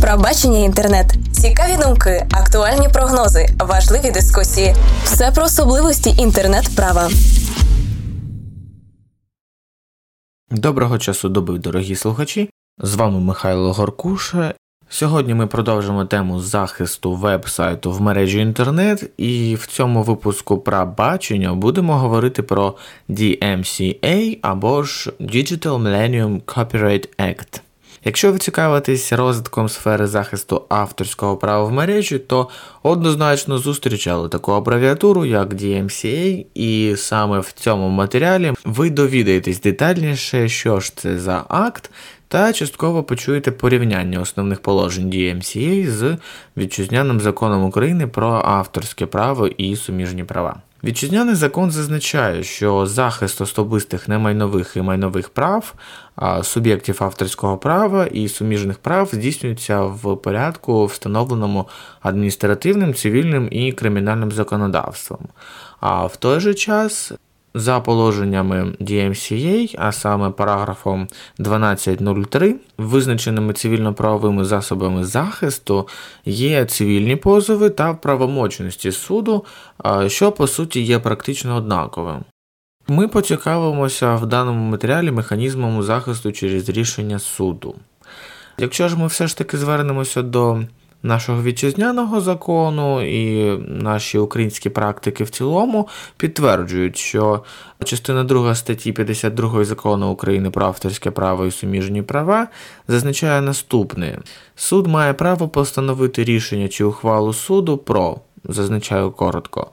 ПраБачення інтернет. Цікаві думки, актуальні прогнози, важливі дискусії. Все про особливості інтернет-права. Доброго часу доби, дорогі слухачі. З вами Михайло Горкуша. Сьогодні ми продовжимо тему захисту веб-сайту в мережі інтернет, і в цьому випуску ПраБачення будемо говорити про DMCA або ж Digital Millennium Copyright Act. Якщо ви цікавитесь розвитком сфери захисту авторського права в мережі, то однозначно зустрічали таку абревіатуру, як DMCA, і саме в цьому матеріалі ви довідаєтесь детальніше, що ж це за акт, та частково почуєте порівняння основних положень DMCA з вітчизняним законом України про авторське право і суміжні права. Вітчизняний закон зазначає, що захист особистих немайнових і майнових прав, суб'єктів авторського права і суміжних прав здійснюється в порядку, встановленому адміністративним, цивільним і кримінальним законодавством. А в той же час, за положеннями DMCA, а саме параграфом 12.03, визначеними цивільно-правовими засобами захисту, є цивільні позови та правомочності суду, що по суті є практично однаковим. Ми поцікавимося в даному матеріалі механізмом захисту через рішення суду. Якщо ж ми все ж таки звернемося до нашого вітчизняного закону, і наші українські практики в цілому підтверджують, що частина 2 статті 52 закону України про авторське право і суміжні права зазначає наступне. Суд має право постановити рішення чи ухвалу суду про, зазначаю коротко,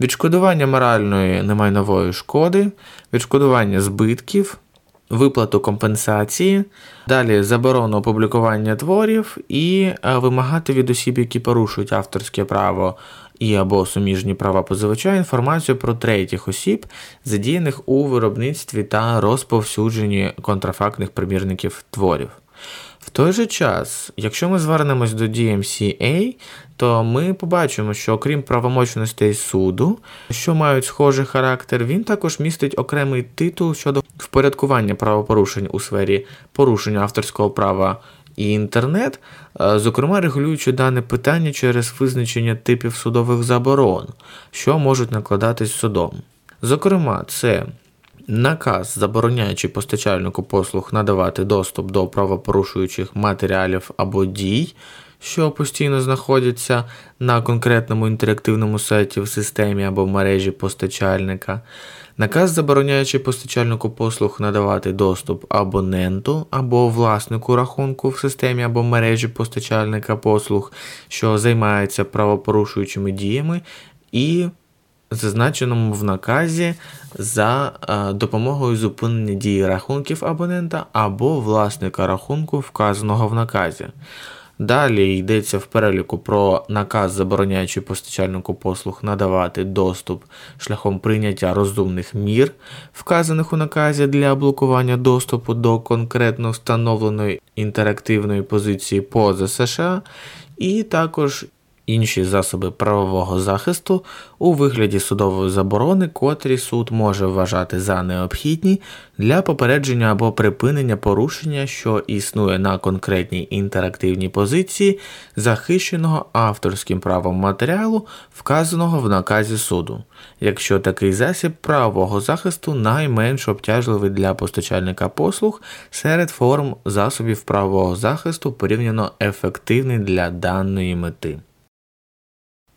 відшкодування моральної немайнової шкоди, відшкодування збитків, виплату компенсації, далі заборону опублікування творів і вимагати від осіб, які порушують авторське право і або суміжні права позивача, інформацію про третіх осіб, задіяних у виробництві та розповсюдженні контрафактних примірників творів. В той же час, якщо ми звернемось до DMCA, то ми побачимо, що окрім правомочностей суду, що мають схожий характер, він також містить окремий титул щодо впорядкування правопорушень у сфері порушення авторського права і інтернет, зокрема регулюючи дане питання через визначення типів судових заборон, що можуть накладатись судом. Зокрема, це наказ, забороняючи постачальнику послуг надавати доступ до правопорушуючих матеріалів або дій, що постійно знаходяться на конкретному інтерактивному сайті в системі або в мережі постачальника. Наказ, забороняючи постачальнику послуг надавати доступ абоненту або власнику рахунку в системі або мережі постачальника послуг, що займається правопорушуючими діями, і зазначеному в наказі за допомогою зупинення дії рахунків абонента або власника рахунку, вказаного в наказі. Далі йдеться в переліку про наказ, забороняючи постачальнику послуг надавати доступ шляхом прийняття розумних мір, вказаних у наказі для блокування доступу до конкретно встановленої інтерактивної позиції поза США, і також інші засоби правового захисту у вигляді судової заборони, котрі суд може вважати за необхідні для попередження або припинення порушення, що існує на конкретній інтерактивній позиції, захищеного авторським правом матеріалу, вказаного в наказі суду, якщо такий засіб правового захисту найменш обтяжливий для постачальника послуг серед форм засобів правового захисту, порівняно ефективний для даної мети.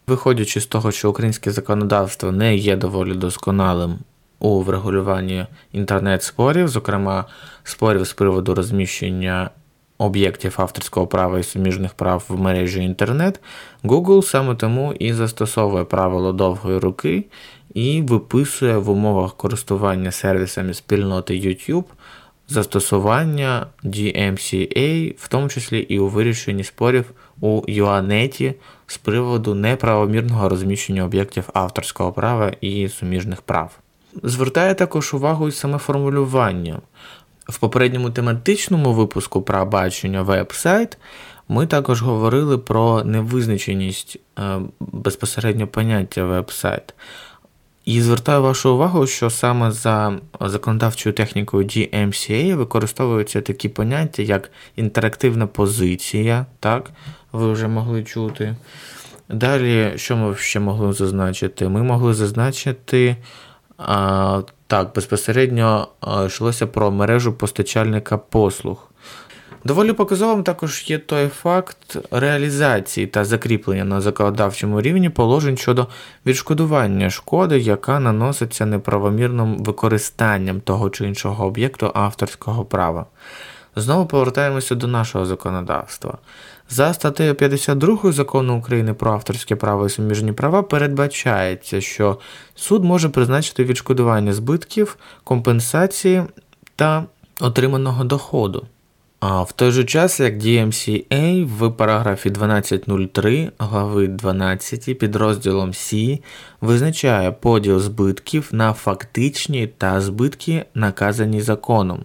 Виходячи з того, що українське законодавство не є доволі досконалим у врегулюванні інтернет-спорів, зокрема спорів з приводу розміщення об'єктів авторського права і суміжних прав в мережі інтернет, Google саме тому і застосовує правило довгої руки і виписує в умовах користування сервісами спільноти YouTube застосування DMCA, в тому числі і у вирішенні спорів у ЮАНЕТі з приводу неправомірного розміщення об'єктів авторського права і суміжних прав. Звертає також увагу і саме формулювання. В попередньому тематичному випуску про бачення веб-сайт ми також говорили про невизначеність безпосередньо поняття веб-сайт. І звертаю вашу увагу, що саме за законодавчою технікою DMCA використовуються такі поняття, як інтерактивна позиція, так, ви вже могли чути. Далі, що ми ще могли зазначити? Ми могли зазначити, так, безпосередньо йшлося про мережу постачальника послуг. Доволі показовим також є той факт реалізації та закріплення на законодавчому рівні положень щодо відшкодування шкоди, яка наноситься неправомірним використанням того чи іншого об'єкту авторського права. Знову повертаємося до нашого законодавства. За статтею 52 Закону України про авторське право і суміжні права передбачається, що суд може призначити відшкодування збитків, компенсації та отриманого доходу. А в той же час, як DMCA в параграфі 12.03 глави 12 підрозділом С визначає поділ збитків на фактичні та збитки, наказані законом.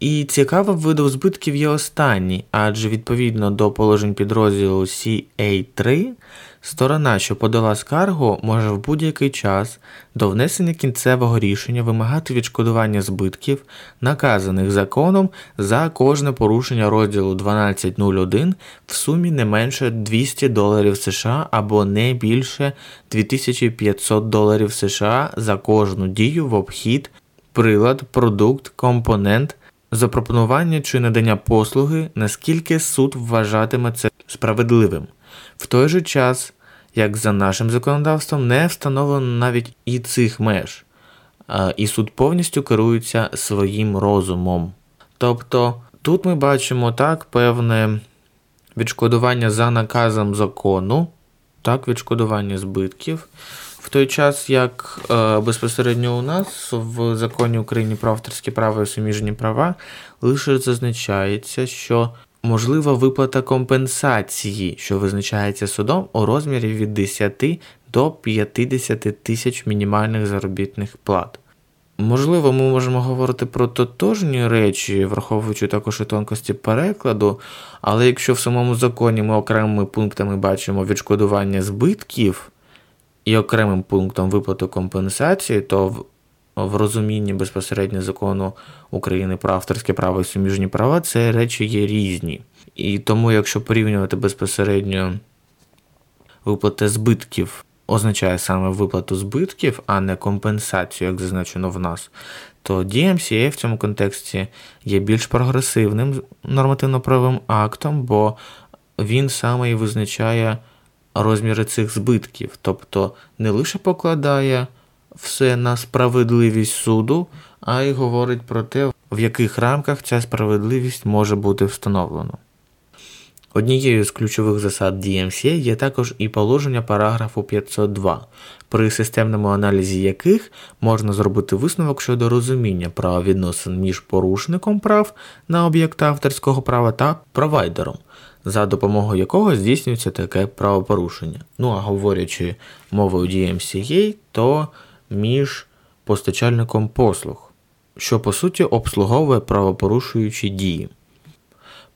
І цікавим видом збитків є останній, адже відповідно до положень підрозділу CA3, сторона, що подала скаргу, може в будь-який час до внесення кінцевого рішення вимагати відшкодування збитків, наказаних законом за кожне порушення розділу 12.01 в сумі не менше $200 США або не більше $2500 США за кожну дію в обхід, прилад, продукт, компонент, запропонування чи надання послуги, наскільки суд вважатиме це справедливим. В той же час, як за нашим законодавством, не встановлено навіть і цих меж, і суд повністю керується своїм розумом. Тобто тут ми бачимо так певне відшкодування за наказом закону, так, відшкодування збитків, в той час, як безпосередньо у нас в Законі України про авторське право і суміжні права лише зазначається, що можлива виплата компенсації, що визначається судом у розмірі від 10 до 50 тисяч мінімальних заробітних плат. Можливо, ми можемо говорити про тотожні речі, враховуючи також і тонкості перекладу, але якщо в самому законі ми окремими пунктами бачимо відшкодування збитків і окремим пунктом виплату компенсації, то в розумінні безпосередньо Закону України про авторське право і суміжні права ці речі є різні. І тому, якщо порівнювати безпосередньо виплати збитків, означає саме виплату збитків, а не компенсацію, як зазначено в нас, то DMCA в цьому контексті є більш прогресивним нормативно-правовим актом, бо він саме і визначає розміри цих збитків, тобто не лише покладає все на справедливість суду, а й говорить про те, в яких рамках ця справедливість може бути встановлена. Однією з ключових засад DMCA є також і положення параграфу 502, при системному аналізі яких можна зробити висновок щодо розуміння правовідносин між порушником прав на об'єкт авторського права та провайдером, за допомогою якого здійснюється таке правопорушення. Ну а говорячи мовою DMCA, то між постачальником послуг, що по суті обслуговує правопорушуючі дії.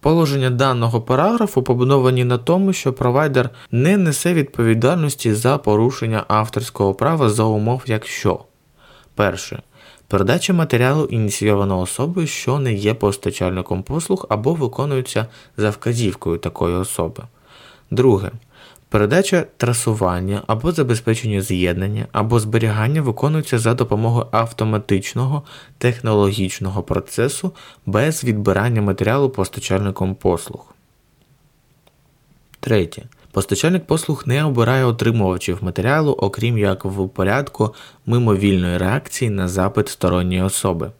Положення даного параграфу побудовані на тому, що провайдер не несе відповідальності за порушення авторського права за умов, якщо: перше, передача матеріалу ініційована особою, що не є постачальником послуг або виконується за вказівкою такої особи. Друге, передача, трасування або забезпечення з'єднання або зберігання виконується за допомогою автоматичного технологічного процесу без відбирання матеріалу постачальником послуг. Третє. Постачальник послуг не обирає отримувачів матеріалу, окрім як в порядку мимовільної реакції на запит сторонньої особи.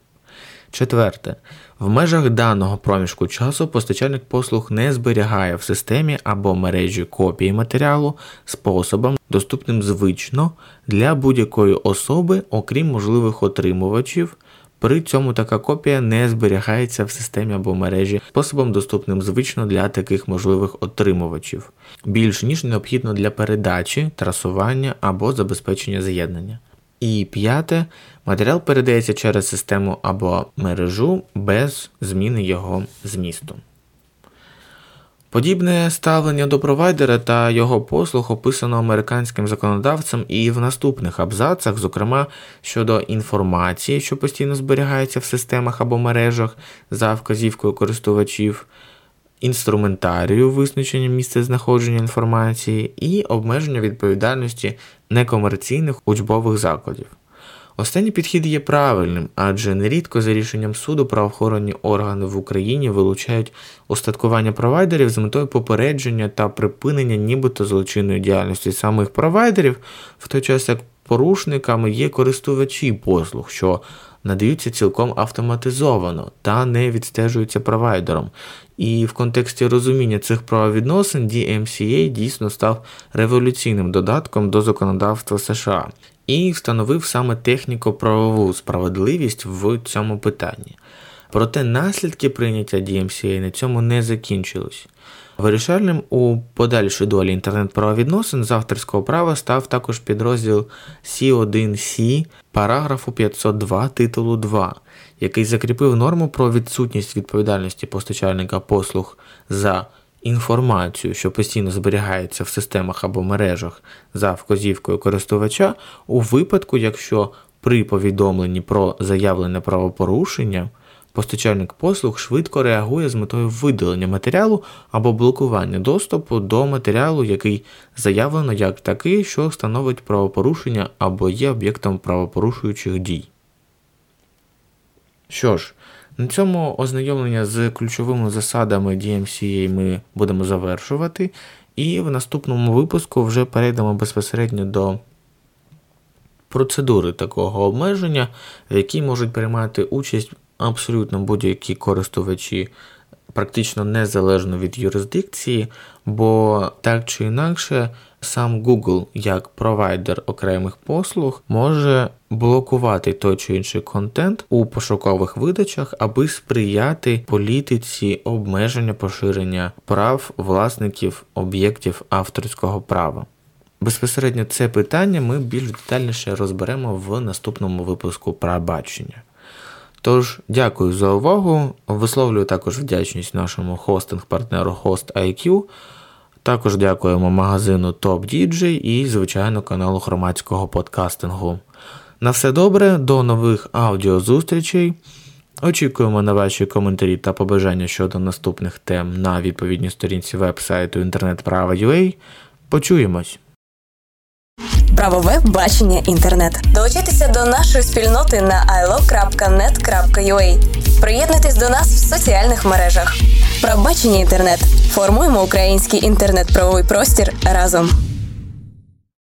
Четверте. В межах даного проміжку часу постачальник послуг не зберігає в системі або мережі копії матеріалу способом, доступним звично для будь-якої особи, окрім можливих отримувачів. При цьому така копія не зберігається в системі або мережі способом, доступним звично для таких можливих отримувачів, більш ніж необхідно для передачі, трасування або забезпечення з'єднання. І п'яте, матеріал передається через систему або мережу без зміни його змісту. Подібне ставлення до провайдера та його послуг описано американським законодавцем і в наступних абзацах, зокрема щодо інформації, що постійно зберігається в системах або мережах за вказівкою користувачів, інструментарію визначення місця знаходження інформації і обмеження відповідальності некомерційних учбових закладів. Останній підхід є правильним, адже нерідко за рішенням суду правоохоронні органи в Україні вилучають устаткування провайдерів з метою попередження та припинення нібито злочинної діяльності самих провайдерів, в той час як порушниками є користувачі послуг, що надаються цілком автоматизовано та не відстежуються провайдером. І в контексті розуміння цих правовідносин DMCA дійсно став революційним додатком до законодавства США і встановив саме техніко-правову справедливість в цьому питанні. Проте наслідки прийняття DMCA на цьому не закінчились. Вирішальним у подальшій долі інтернет-правовідносин з авторського права став також підрозділ C1C параграфу 502 титулу 2, який закріпив норму про відсутність відповідальності постачальника послуг за інформацію, що постійно зберігається в системах або мережах за вказівкою користувача, у випадку, якщо при повідомленні про заявлене правопорушення постачальник послуг швидко реагує з метою видалення матеріалу або блокування доступу до матеріалу, який заявлено як такий, що становить правопорушення або є об'єктом правопорушуючих дій. Що ж, на цьому ознайомлення з ключовими засадами DMCA ми будемо завершувати, і в наступному випуску вже перейдемо безпосередньо до процедури такого обмеження, в якій можуть приймати участь абсолютно будь-які користувачі, практично незалежно від юрисдикції, бо так чи інакше сам Google як провайдер окремих послуг може блокувати той чи інший контент у пошукових видачах, аби сприяти політиці обмеження поширення прав власників об'єктів авторського права. Безпосередньо це питання ми більш детальніше розберемо в наступному випуску «ПраБачення». Тож, дякую за увагу, висловлюю також вдячність нашому хостинг-партнеру Host.IQ, також дякуємо магазину Top DJ і, звичайно, каналу громадського подкастингу. На все добре, до нових аудіозустрічей, очікуємо на ваші коментарі та побажання щодо наступних тем на відповідній сторінці веб-сайту Інтернет-права.ua. Почуємось! Правове бачення інтернет. Долучайтеся до нашої спільноти на ilo.net.ua. Приєднуйтесь до нас в соціальних мережах. ПраБачення інтернет. Формуємо український інтернет-правовий простір разом.